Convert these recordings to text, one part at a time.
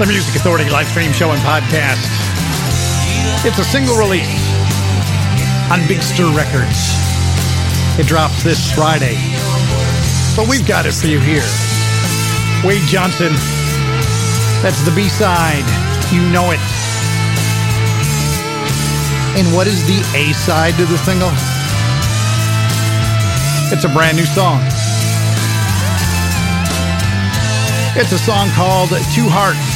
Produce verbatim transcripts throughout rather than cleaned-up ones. The Music Authority live stream show and podcast. It's a single release on Big Stir Records. It drops this Friday, but we've got it for you here. Wade Johnson, that's the B-side, You Know It. And what is the A-side to the single? It's a brand new song. It's a song called Two Hearts.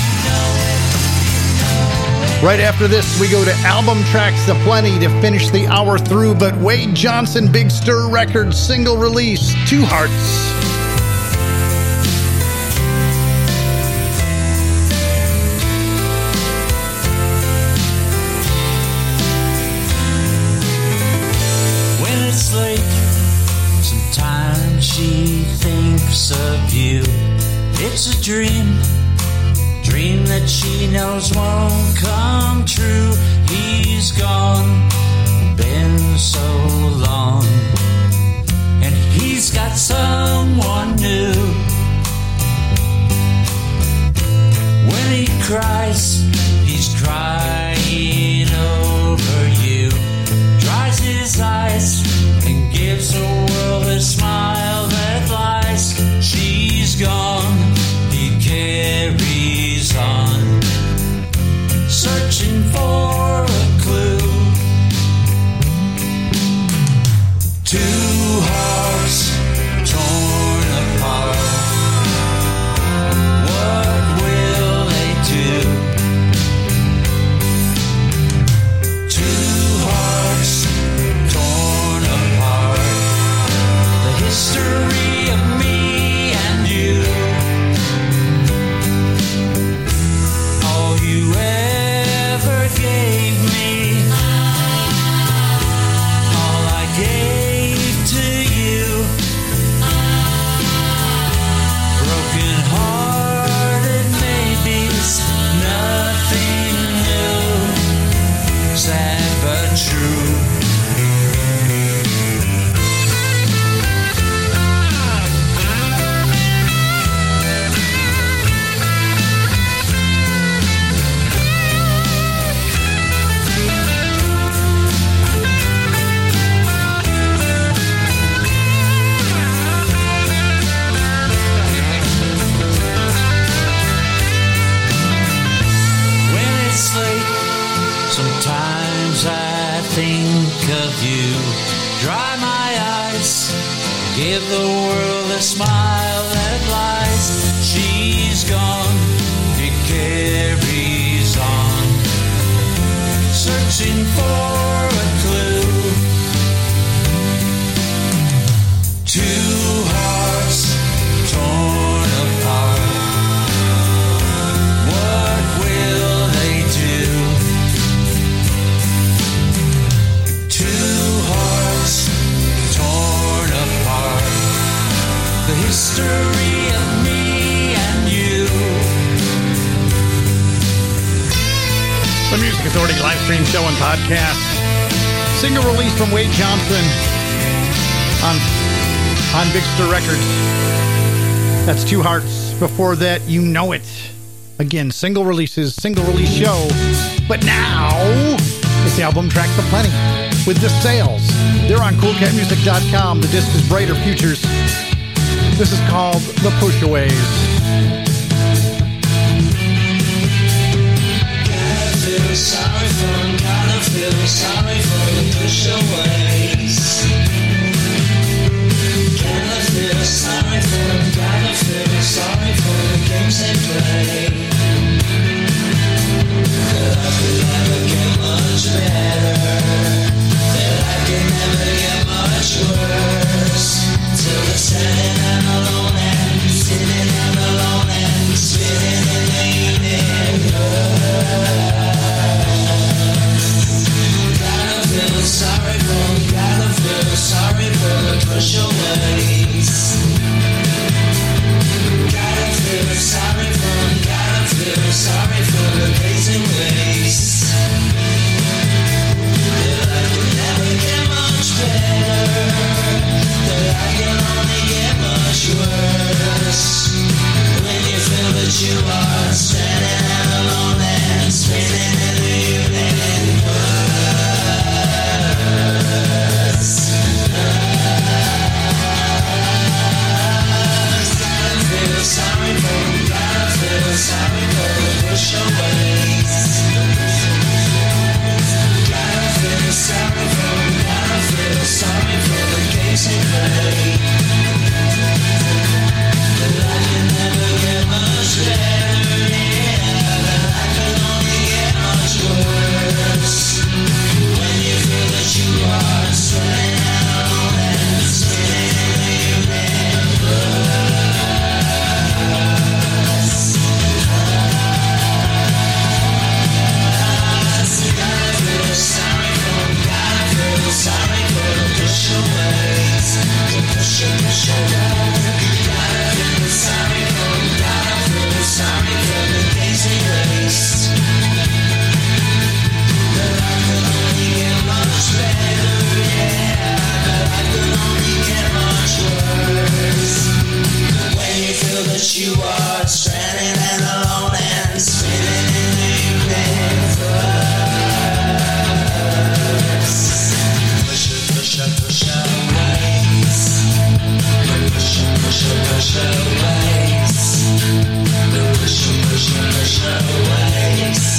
Right after this, we go to album tracks aplenty to finish the hour through, but Wade Johnson, Big Stir Records, single release, Two Hearts. When it's late, sometimes she thinks of you. It's a dream. Dream that she knows won't come true. He's gone, been so long, and he's got someone new. When he cries, he's crying over you. Dries his eyes and gives the world a smile that lies. She's gone, he carries on, searching for a clue. Two hearts torn apart. What will they do? Sometimes I think of you. Dry my eyes, give the world a smile that lies. She's gone, it carries on, searching for a clue. Two hearts torn apart, what will they do? Two hearts torn apart, the history of me and you. The Music Authority live stream show and podcast. Single release from Wade Johnson on On Big Stir Records. That's Two Hearts. Before that, You Know It. Again, single releases, single release show. But now, it's the album Tracks of Plenty with disc sales. They're on cool cat music dot com. The disc is Brighter Futures. This is called The Push Aways. Sorry for, gotta feel sorry for the push aways. Feel sorry for them, gotta feel sorry for the games they play. Their life will never get much better, their life can never get much worse. Till they're standing out alone and sitting out alone and spitting in the evening. Gotta feel sorry for them, gotta feel sorry for the push away. Sorry for them, gotta feel sorry for the days and ways. Their life will never get much better, their life can only get much worse. When you feel that you are standing out alone and spinning in the evening in words. Gotta feel sorry for sorry for the push aways. Gotta feel sorry for, gotta feel sorry for the games they play. The life can never get much better, yeah. The life can only get much worse. When you feel that you are sweating out and sweating in the evening. Sorry for the push aways, the push and push away. Gotta feel sorry for, gotta feel sorry for the days they waste. The life can only get much better, yeah. The life can only get much worse. When you feel that you are stranded and alone and spinning in the evening first. Push aways, push push push aways, push push push aways.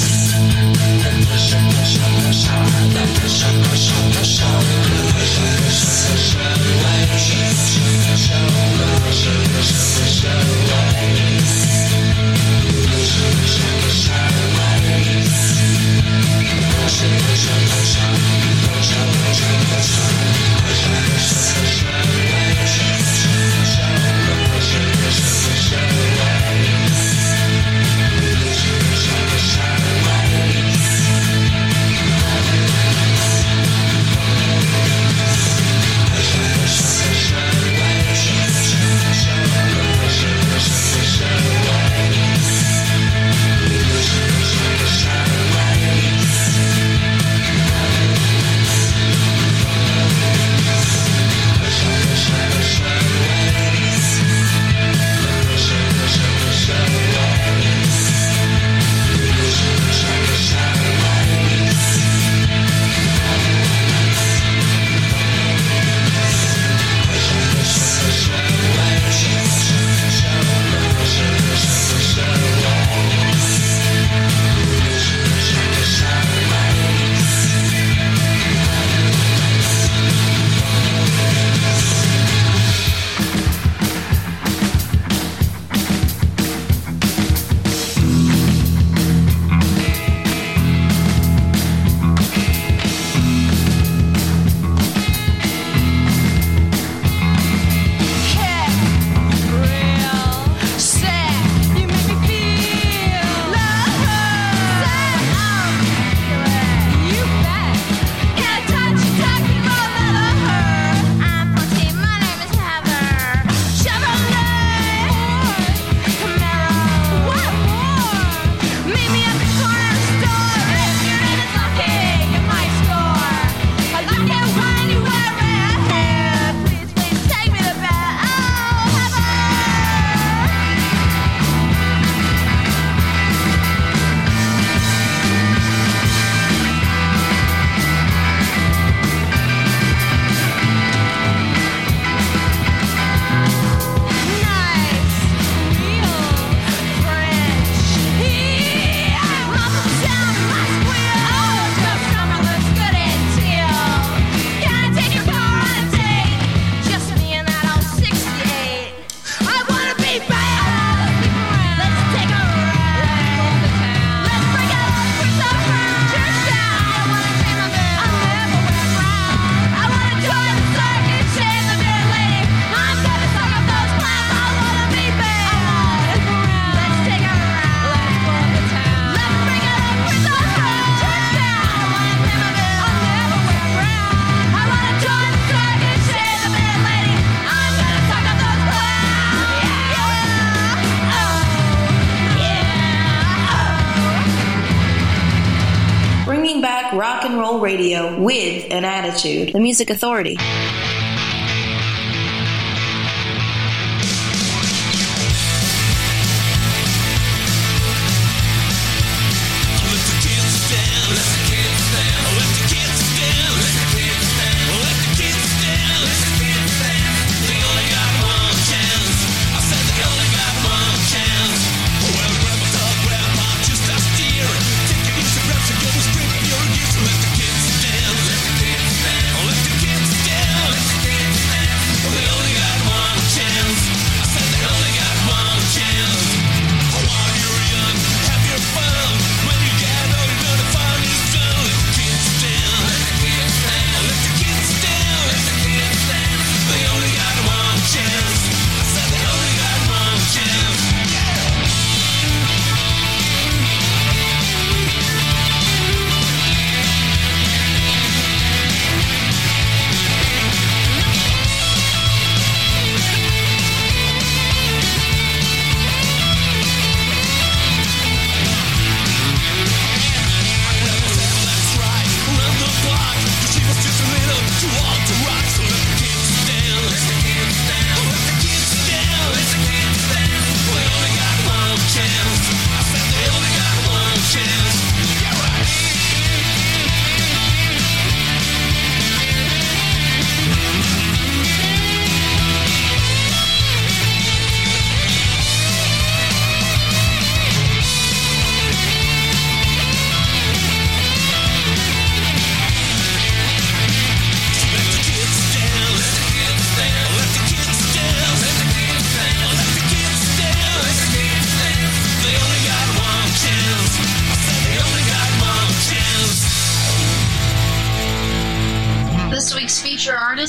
Throwback rock and roll radio with an attitude. The Music Authority.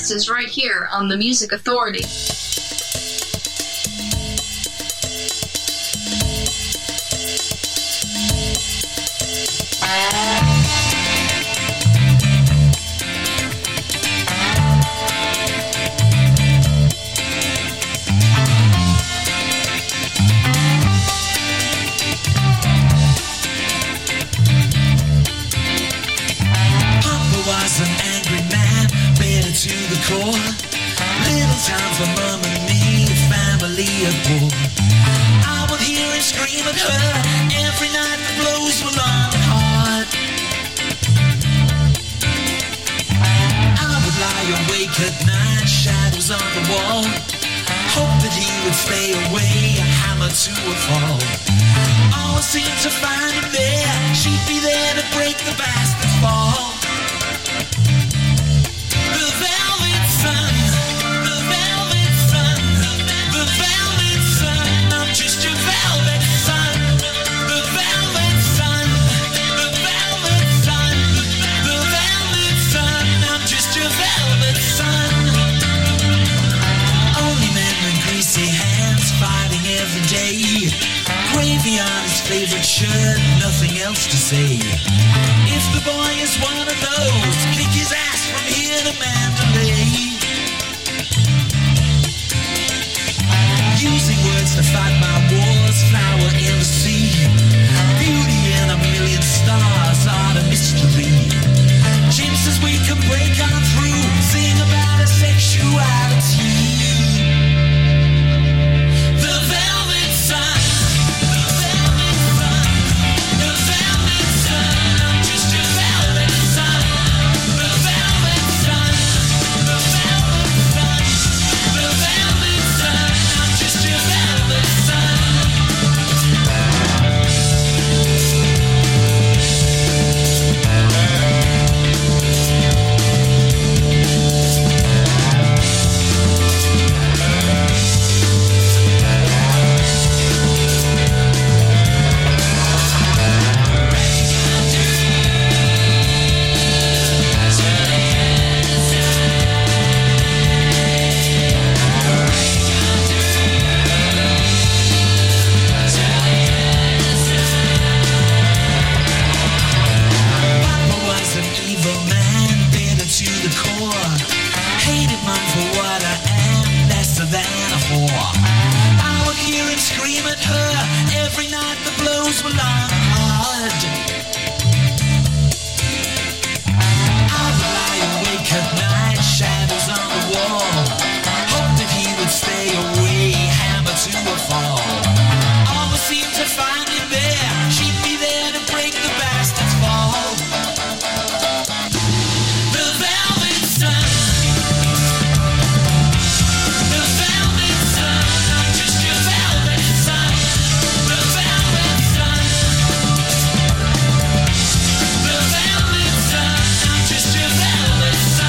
Is right here on The Music Authority.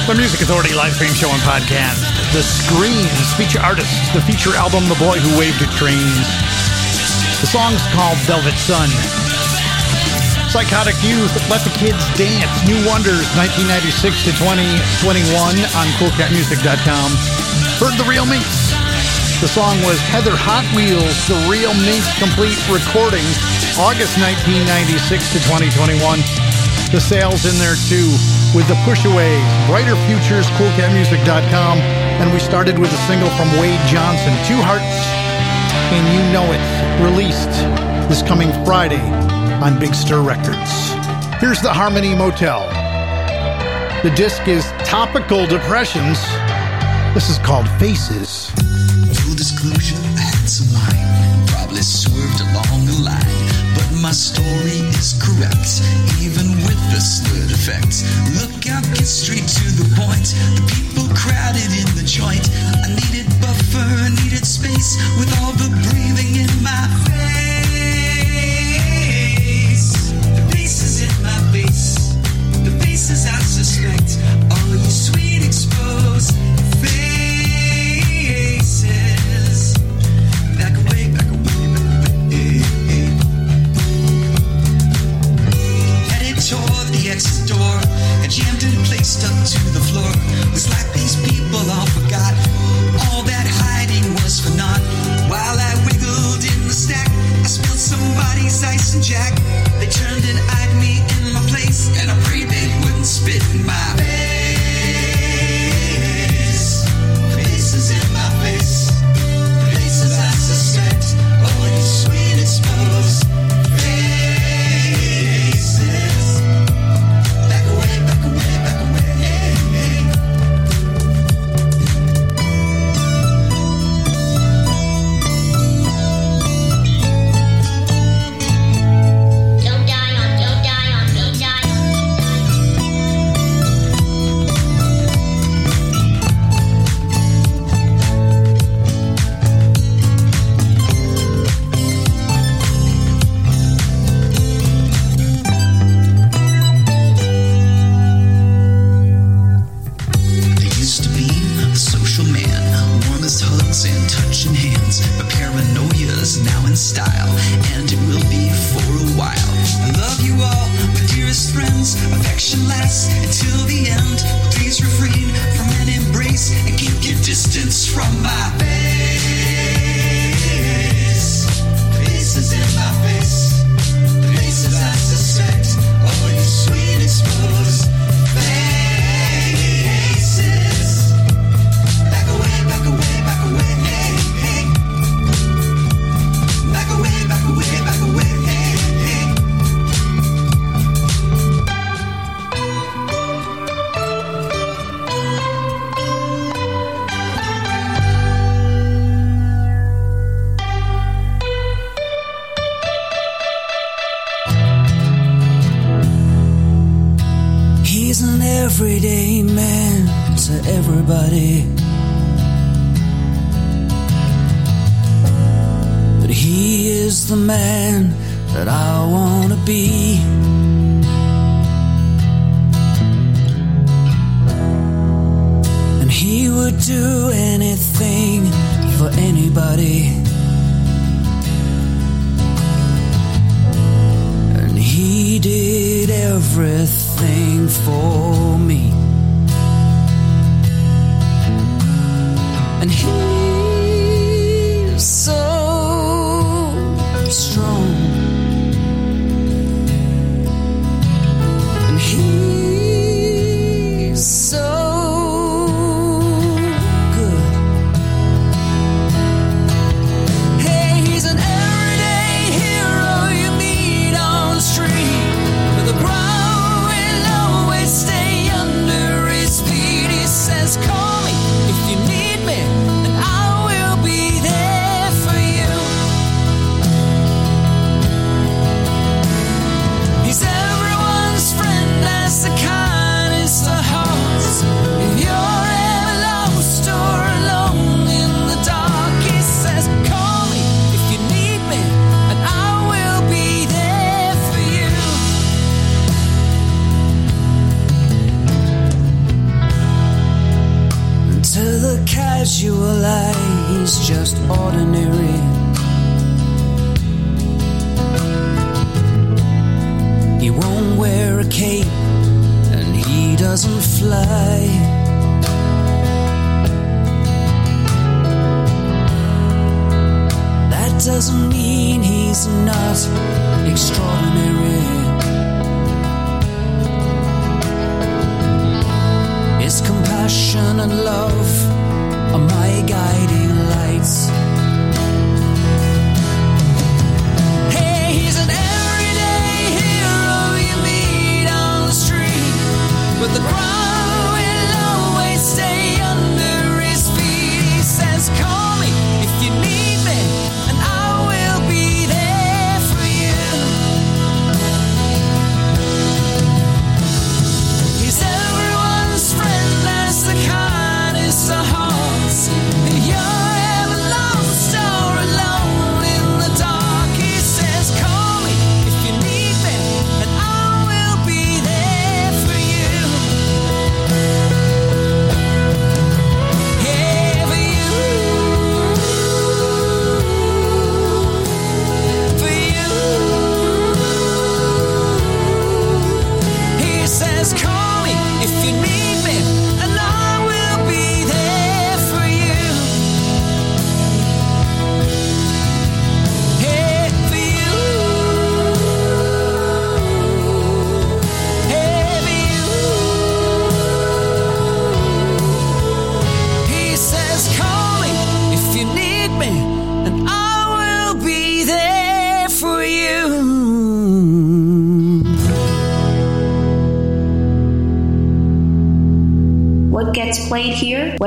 The Music Authority live stream show and podcast. The Screens feature artists. The feature album, The Boy Who Waved at Trains. The song's called Velvet Sun. Psychotic Youth, Let the Kids Dance, New Wonders, nineteen ninety-six to twenty twenty-one on cool cat music dot com. Heard The Real Minx. The song was Heather Hot Wheels, The Real Minx Complete Recordings, August nineteen ninety-six to twenty twenty-one. The sales in there too with The Push Aways, Brighter Futures, cool cat music dot com. And we started with a single from Wade Johnson, Two Hearts, and You Know It, released this coming Friday on Big Stir Records. Here's The Harmony Motel. The disc is Topical Depressions. This is called Faces. Full disclosure, I had some wine, probably swerved along the line, but my story is correct, even with the slurred effects. Look out, get straight to the point. The people crowded in the joint. I needed buffer, I needed space, with all the breathing in my face. The bass is in my face. The bass is, I suspect, all you sweet exposed faces. Door and jammed in place, stuck to the floor. It's like these people all forgot. All that hiding was for naught. While I wiggled in the stack, I spilled somebody's ice and jack. They turned and eyed me in my place, and I prayed they wouldn't spit in my face. The face is in my face. The faces I suspect. Oh, you sweet exposed. Call me if you need me, and I won't wear a cape and he doesn't fly. That doesn't mean he's not extraordinary. His compassion and love are my guiding lights. Hey, he's an everyday hero you meet on the street, but the ground will always stay under his feet. He says, call me if you need me, and I will be there for you. He's everyone's friend, that's the kindest of hearts. You're ever lost or alone in the dark. He says, call me if you need me, and I will be there for you. Yeah, for you. For you. He says, call me if you need me, and I will be there for you. Hey, for you. Hey, for you. He says, call me if you need me, and I will be there for you. What gets played here?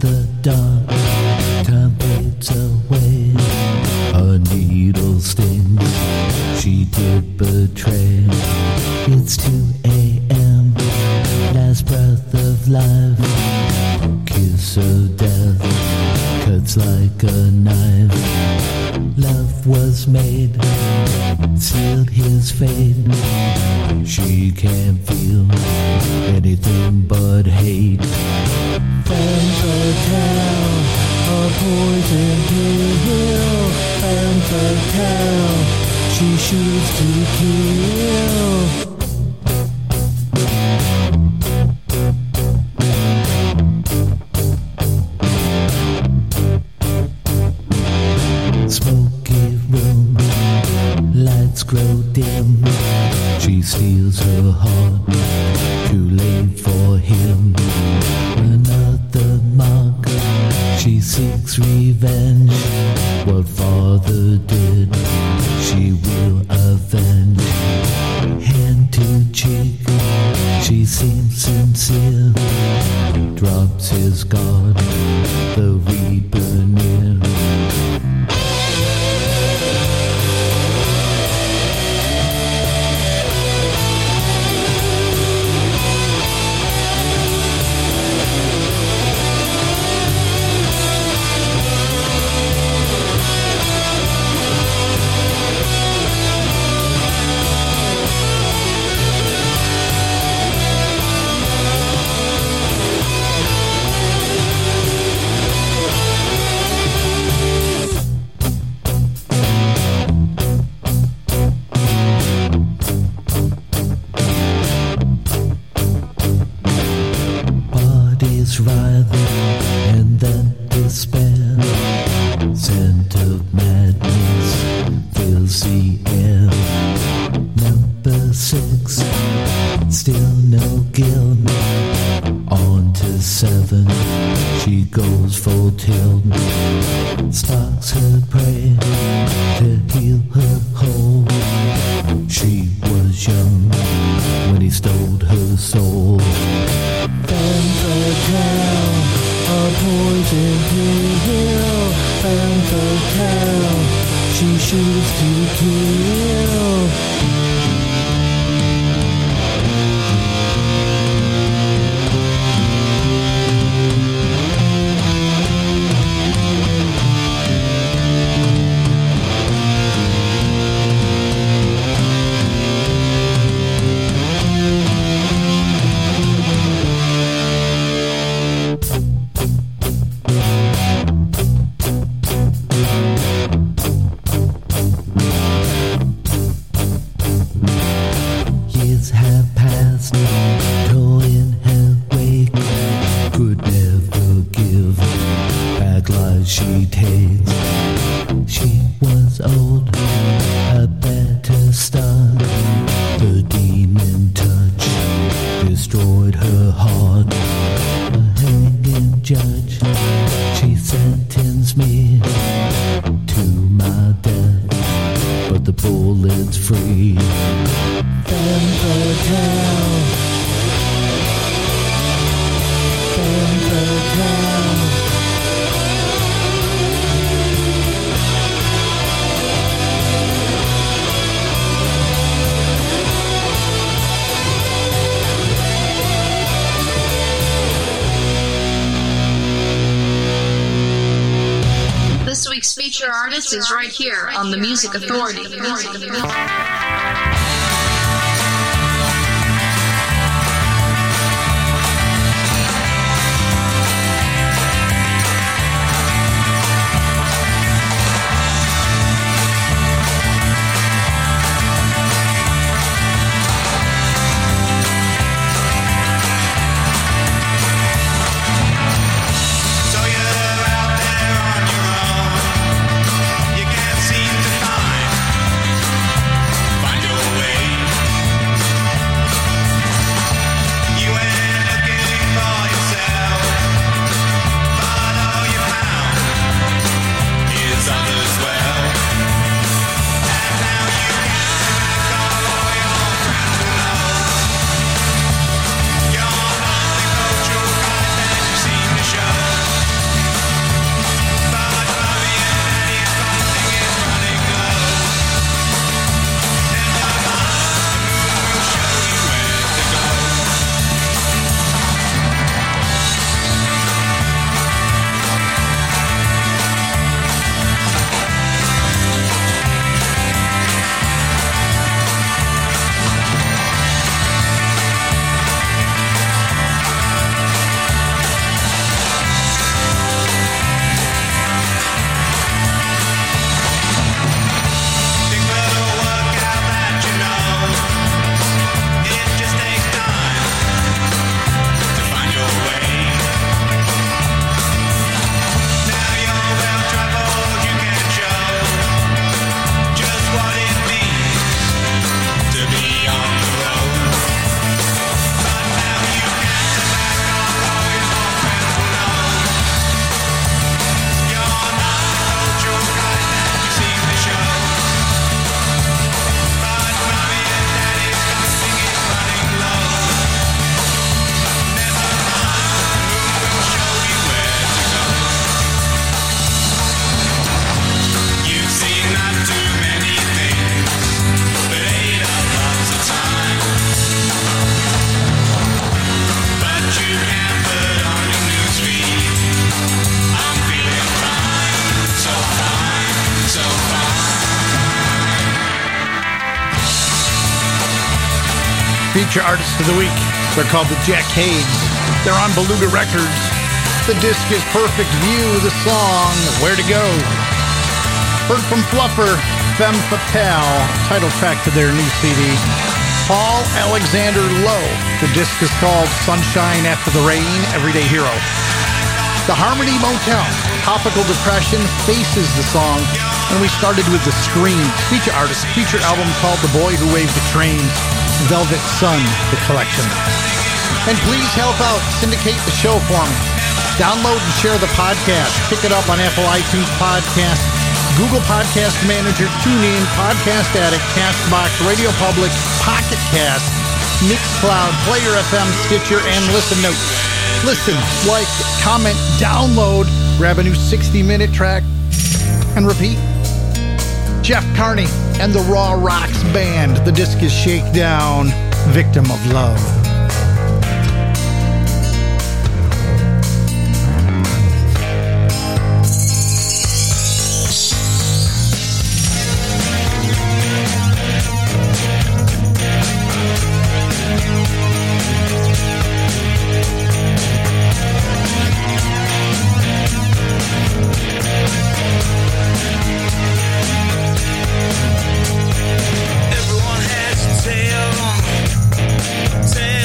The dark, time fades away. A needle stings, she did betray. It's two a.m., last breath of life. Kiss of death, cuts like a knife. Love was made, sealed his fate. She can't feel anything but hate. Femme fatale, a poison pill. Femme fatale, she shoots to kill. Smoky room, lights grow dim. She steals her heart, too late for him. Another mark, she seeks revenge. What father did, she will avenge. Hand to cheek, she seems sincere. Drops his guard, the reaper near. Bodies writhing and then despair. Scent of madness fills the air. Number six, still no guilt. On to seven, she goes full tilt. Stalks her prey to heal her whole. She was young when he stole her soul. Femme fatale, a poison pill. Femme fatale, she shoots to kill. destroyed her heart. A hanging judge, she sentenced me to my death, but the bullet's free. Femme fatale, femme fatale. This week's feature artist is right here on The Music Authority. Artists of the week. They're called The Jack Cades. They're on Beluga Records. The disc is Perfect View. The song, Where to Go. Heard from Fluffer, Femme Fatale, title track to their new C D. Paul Alexander Lowe. The disc is called Sunshine After the Rain, Everyday Hero. The Harmony Motel, Tropical Depression, Faces the song. And we started with The Screens, feature artist, feature album called The Boy Who Waved the Trains. Velvet Sun, the collection. And please help out, syndicate the show for me. Download and share the podcast. Pick it up on Apple iTunes Podcast, Google Podcast Manager, TuneIn, Podcast Addict, CastBox, Radio Public, Pocket Cast, Mixcloud, Player F M, Stitcher, and Listen Notes. Listen, like, comment, download, grab a new sixty-minute track, and repeat. Jeff Carney and the Raw Rocks Band. The disc is Shakedown, Victim of Love. Say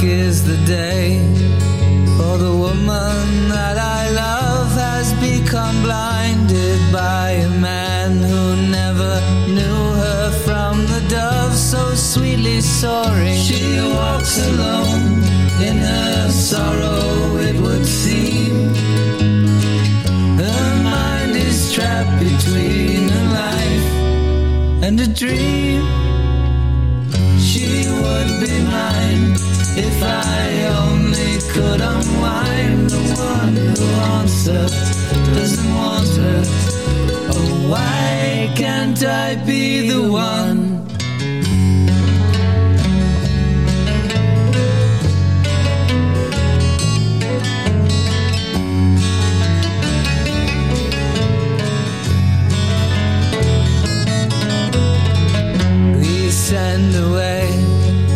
dark is the day, for the woman that I love has become blinded by a man who never knew her from the dove so sweetly soaring. She walks alone in her sorrow, it would seem. Her mind is trapped between a life and a dream. She would be mine if I only could unwind. The one who wants her doesn't want her. Oh, why can't I be the one? Send away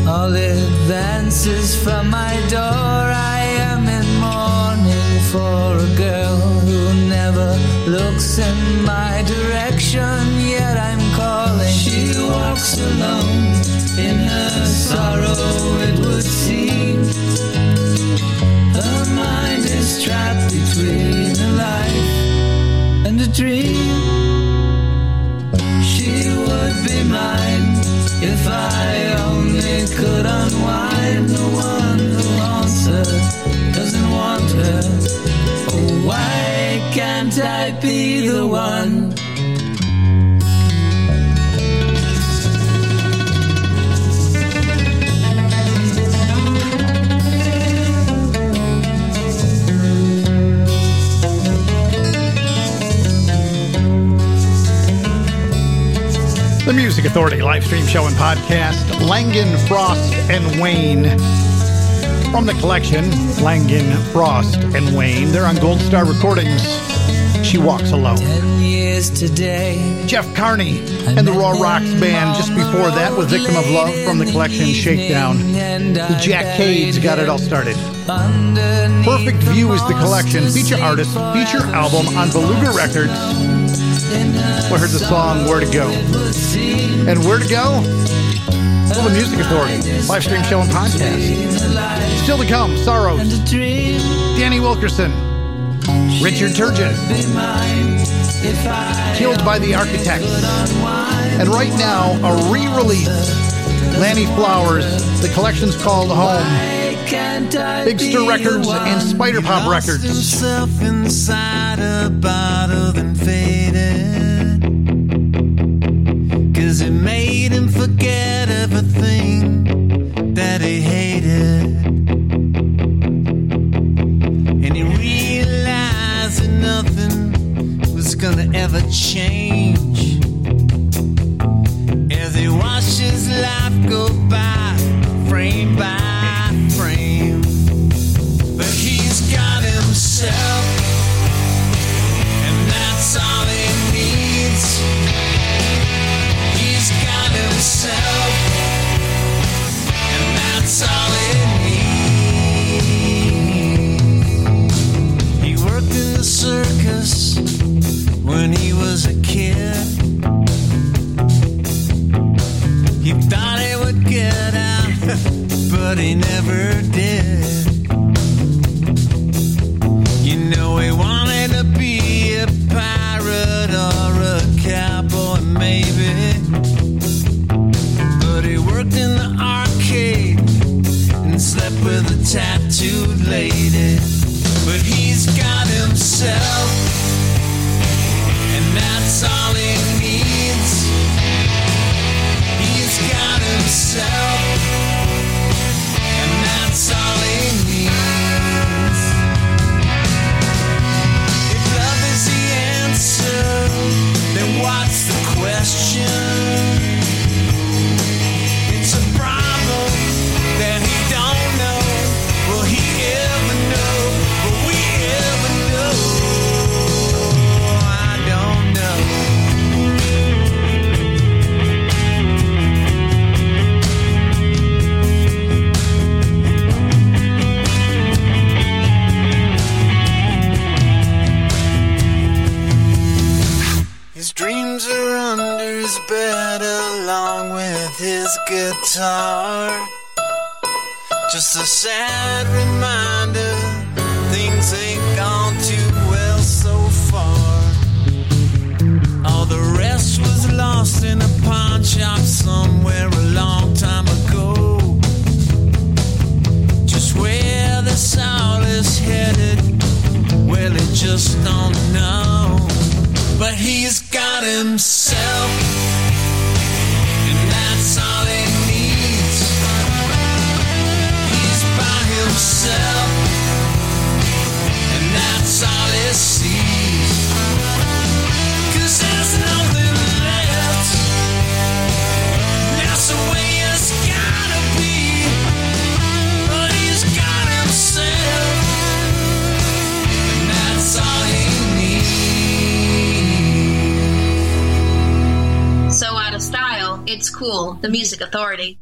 all advances from my door. I am in mourning for a girl who never looks in my direction, yet I'm calling. She walks alone in her sorrow, it would seem. Her mind is trapped between a life and a dream. She would be mine if I only could unwind. The one who wants her doesn't want her. Oh, why can't I be the one? The Music Authority live stream show and podcast, Langan, Frost, and Wayne. From the collection, Langan, Frost, and Wayne. They're on Gold Star Recordings. She Walks Alone. Ten years today. Jeff Carney and the Raw Rocks Band. Just before that was Victim of Love from the collection, Shakedown. The Jack Cades got it all started. Perfect View is the collection. Feature artist, feature album on Beluga Records. We heard the song Where to Go. And Where to Go? Well, the Music Authority live stream show and podcast. Still to come, Sorrows, Danny Wilkerson, Richard Turgeon, Killed by the Architects, and right now, a re-release, Lanny Flowers. The collection's called Home. Big Stir Records and Spider Pop Records. Himself inside a bottle then faded, 'cause it made him forget everything that he hated, and he realized that nothing was gonna ever change as he watched his life go by, frame by frame. But he's got himself, and that's all he needs. He's got himself, and that's all he needs. He worked in the circus when he was a kid. He thought he would get out, but he never did. You know he wanted to be a pirate or a cowboy maybe, but he worked in the arcade and slept with a tattooed lady. But he's got himself, and that's all he needs. He's got himself, that's all he needs. If love is the answer, then what's the question? It's a problem that he don't know. Will he ever know? Will we ever know? I don't know. Dreams are under his bed along with his guitar, Just a sad reminder, things ain't gone too well so far. All the rest was lost in a pawn shop somewhere a long time ago. Just where this all is headed, well, he just don't know. But he's got himself, and that's all he needs. He's by himself, and that's all he sees. 'Cause there's nothing left, that's the way it's gotta be. But he's got himself, and that's all he needs. So out of style, it's cool. The Music Authority.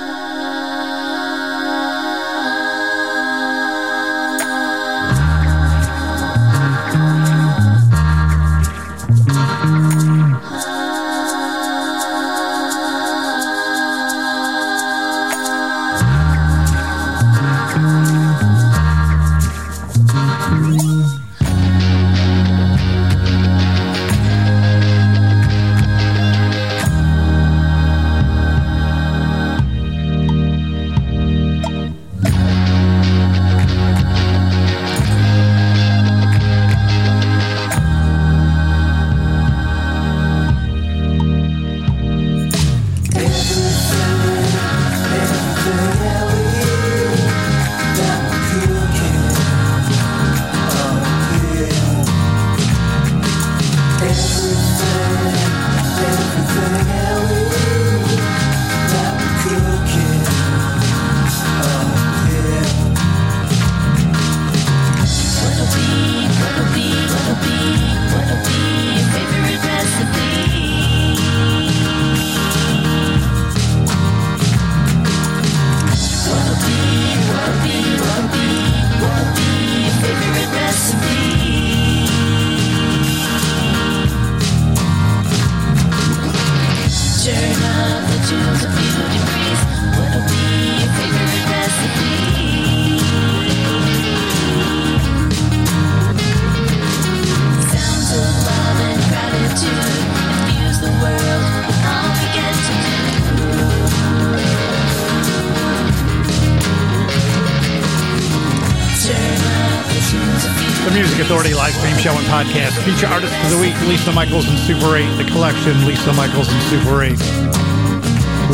The Music Authority live stream show and podcast. Feature artists of the week, Lisa Mychols and Super eight. The collection, Lisa Mychols and Super eight.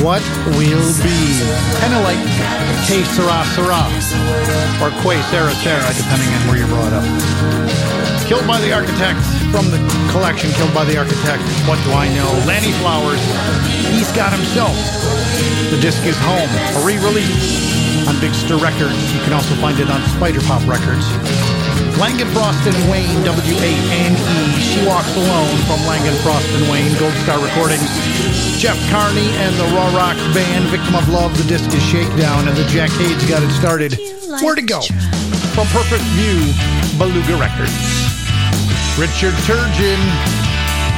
What will be? Kind of like Que Sera Sera or Que Sera Sera, depending on where you're brought up. Killed by the Architects, from the collection Killed by the Architects. What do I know? Lanny Flowers, He's Got Himself. The disc is Home, a re-release on Big Stir Records. You can also find it on Spider Pop Records. Langan, Frost, and Wayne, W A N E. She Walks Alone from Langan, Frost, and Wayne, Gold Star Recordings. Jeff Carney and the Raw Rock Band, Victim of Love. The disc is Shakedown, and the Jack Cades got it started. Where to Go from Perfect View, Beluga Records. Richard Turgeon,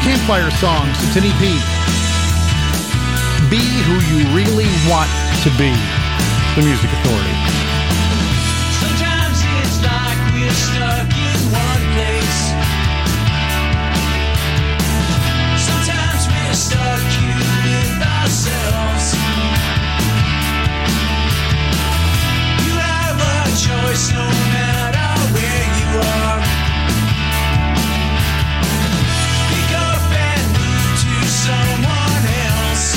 Campfire Songs. It's an E P. Be Who You Really Want To Be. The Music Authority. Sometimes it's like we're stuck in one place. Sometimes we're stuck here with ourselves. You have a choice no matter where you are. Pick up and move to someone else.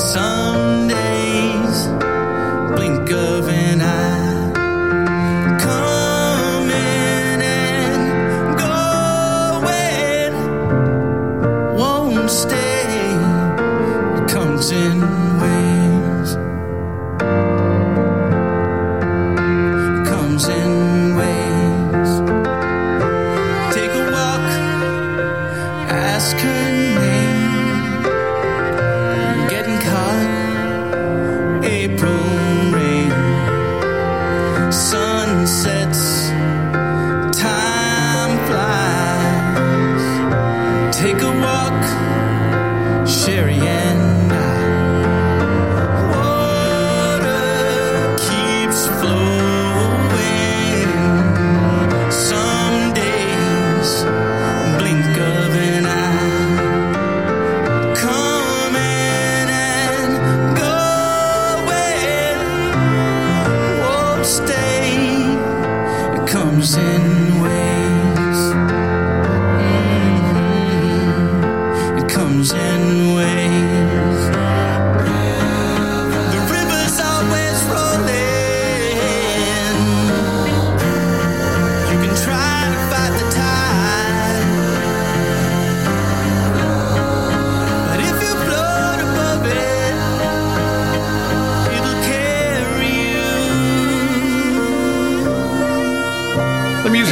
Someday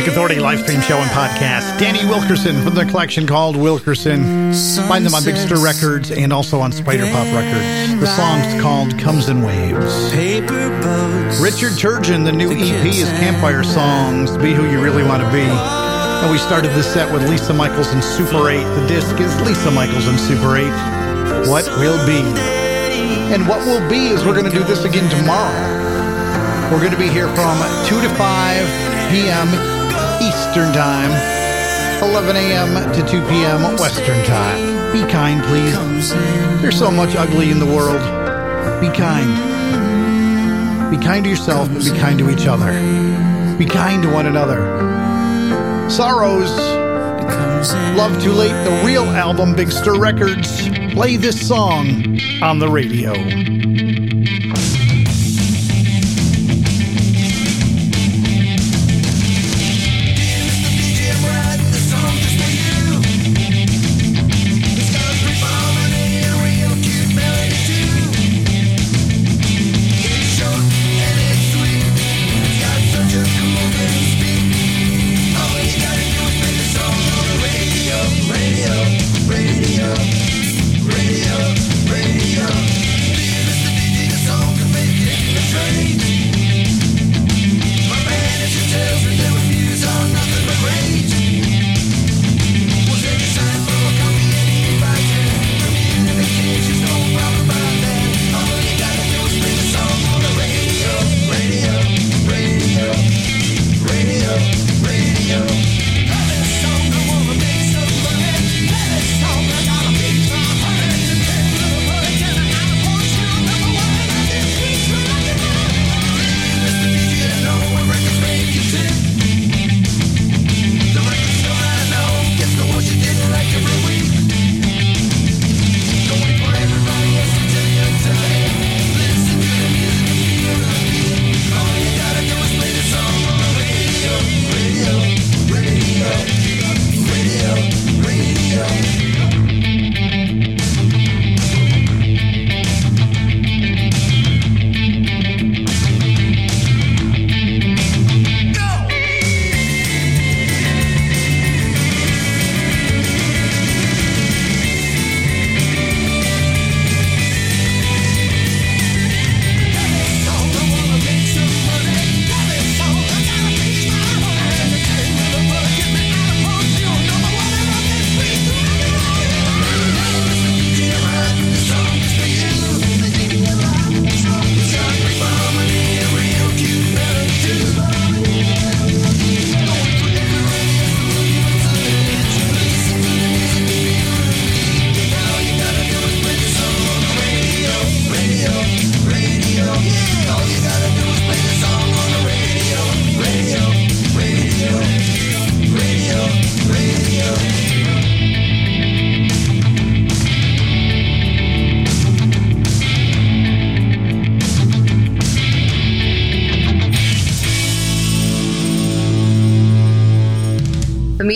Music Authority live stream show and podcast. Danny Wilkerson from their collection called Wilkerson. Find them on Big Stir Records and also on Spider Pop Records. The song's called Comes in Waves. Richard Turgeon, the new E P is Campfire Songs, Be Who You Really Want To Be. And we started this set with Lisa Mychols and Super eight. The disc is Lisa Mychols and Super eight, What Will Be. And What Will Be is we're going to do this again tomorrow. We're going to be here from two to five p.m. Eastern Time, eleven a.m. to two p.m. Western Time. Be kind, please. There's so much ugly in the world. Be kind. Be kind to yourself, but be kind to each other. Be kind to one another. Sorrows. Love Too Late, the real album, Big Stir Records. Play this song on the radio.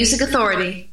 Music Authority.